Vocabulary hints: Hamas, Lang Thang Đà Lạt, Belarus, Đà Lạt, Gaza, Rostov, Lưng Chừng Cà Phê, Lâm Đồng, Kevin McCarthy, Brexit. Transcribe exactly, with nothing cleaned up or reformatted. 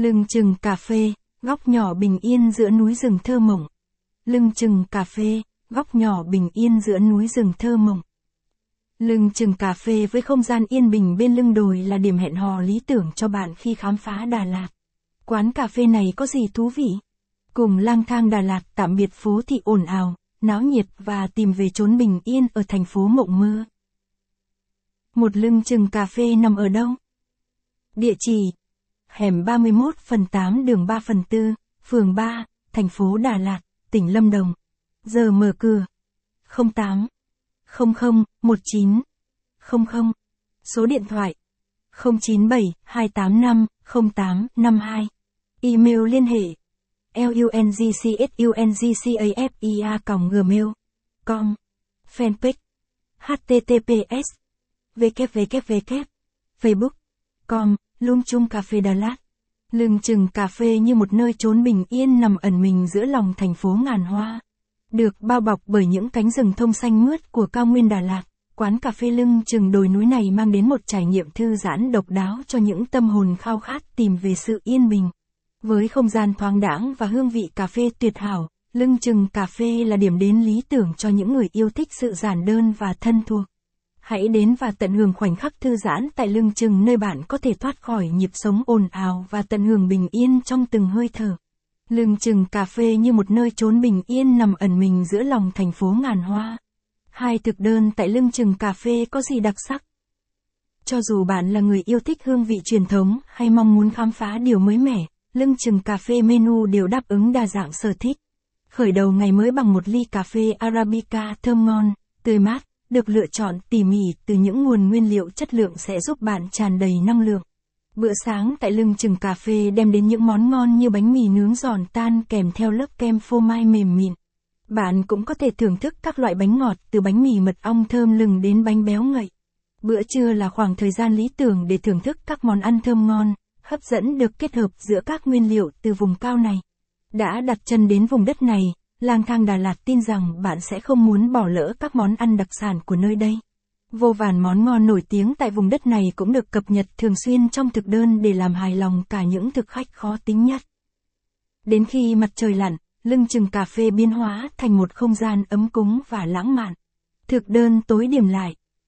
Lưng Chừng Cà Phê, góc nhỏ bình yên giữa núi rừng thơ mộng. Lưng Chừng Cà Phê, góc nhỏ bình yên giữa núi rừng thơ mộng. Lưng Chừng Cà Phê với không gian yên bình bên lưng đồi là điểm hẹn hò lý tưởng cho bạn khi khám phá Đà Lạt. Quán cà phê này có gì thú vị? Cùng lang thang Đà Lạt tạm biệt phố thị ồn ào, náo nhiệt và tìm về chốn bình yên ở thành phố mộng mơ. Một Lưng Chừng Cà Phê nằm ở đâu? Địa chỉ: hẻm ba mươi mốt phần tám đường ba phần tư, phường ba, thành phố Đà Lạt, tỉnh Lâm Đồng. Giờ mở cửa: không tám không không một chín không không. Số điện thoại: không chín bảy hai tám năm không tám năm hai. Email liên hệ: lungchungcafea còng gmail chấm com. Fanpage: https www facebook chấm com Lưng Chừng Cà Phê Đà Lạt. Lưng Chừng Cà Phê như một nơi trốn bình yên nằm ẩn mình giữa lòng thành phố ngàn hoa, được bao bọc bởi những cánh rừng thông xanh mướt của cao nguyên Đà Lạt. Quán cà phê Lưng Chừng đồi núi này mang đến một trải nghiệm thư giãn độc đáo cho những tâm hồn khao khát tìm về sự yên bình. Với không gian thoáng đãng và hương vị cà phê tuyệt hảo, Lưng Chừng Cà Phê là điểm đến lý tưởng cho những người yêu thích sự giản đơn và thân thuộc. Hãy đến và tận hưởng khoảnh khắc thư giãn tại Lưng Chừng, nơi bạn có thể thoát khỏi nhịp sống ồn ào và tận hưởng bình yên trong từng hơi thở. Lưng Chừng Cà Phê như một nơi trốn bình yên nằm ẩn mình giữa lòng thành phố ngàn hoa. Hai thực đơn tại Lưng Chừng Cà Phê có gì đặc sắc? Cho dù bạn là người yêu thích hương vị truyền thống hay mong muốn khám phá điều mới mẻ, Lưng Chừng Cà Phê menu đều đáp ứng đa dạng sở thích. Khởi đầu ngày mới bằng một ly cà phê Arabica thơm ngon, tươi mát, được lựa chọn tỉ mỉ từ những nguồn nguyên liệu chất lượng sẽ giúp bạn tràn đầy năng lượng. Bữa sáng tại Lưng Chừng Cà Phê đem đến những món ngon như bánh mì nướng giòn tan kèm theo lớp kem phô mai mềm mịn. Bạn cũng có thể thưởng thức các loại bánh ngọt từ bánh mì mật ong thơm lừng đến bánh béo ngậy. Bữa trưa là khoảng thời gian lý tưởng để thưởng thức các món ăn thơm ngon, hấp dẫn được kết hợp giữa các nguyên liệu từ vùng cao này. Đã đặt chân đến vùng đất này, Lang Thang Đà Lạt tin rằng bạn sẽ không muốn bỏ lỡ các món ăn đặc sản của nơi đây. Vô vàn món ngon nổi tiếng tại vùng đất này cũng được cập nhật thường xuyên trong thực đơn để làm hài lòng cả những thực khách khó tính nhất. Đến khi mặt trời lặn, Lưng Chừng Cà Phê biến hóa thành một không gian ấm cúng và lãng mạn. Thực đơn tối điểm lại.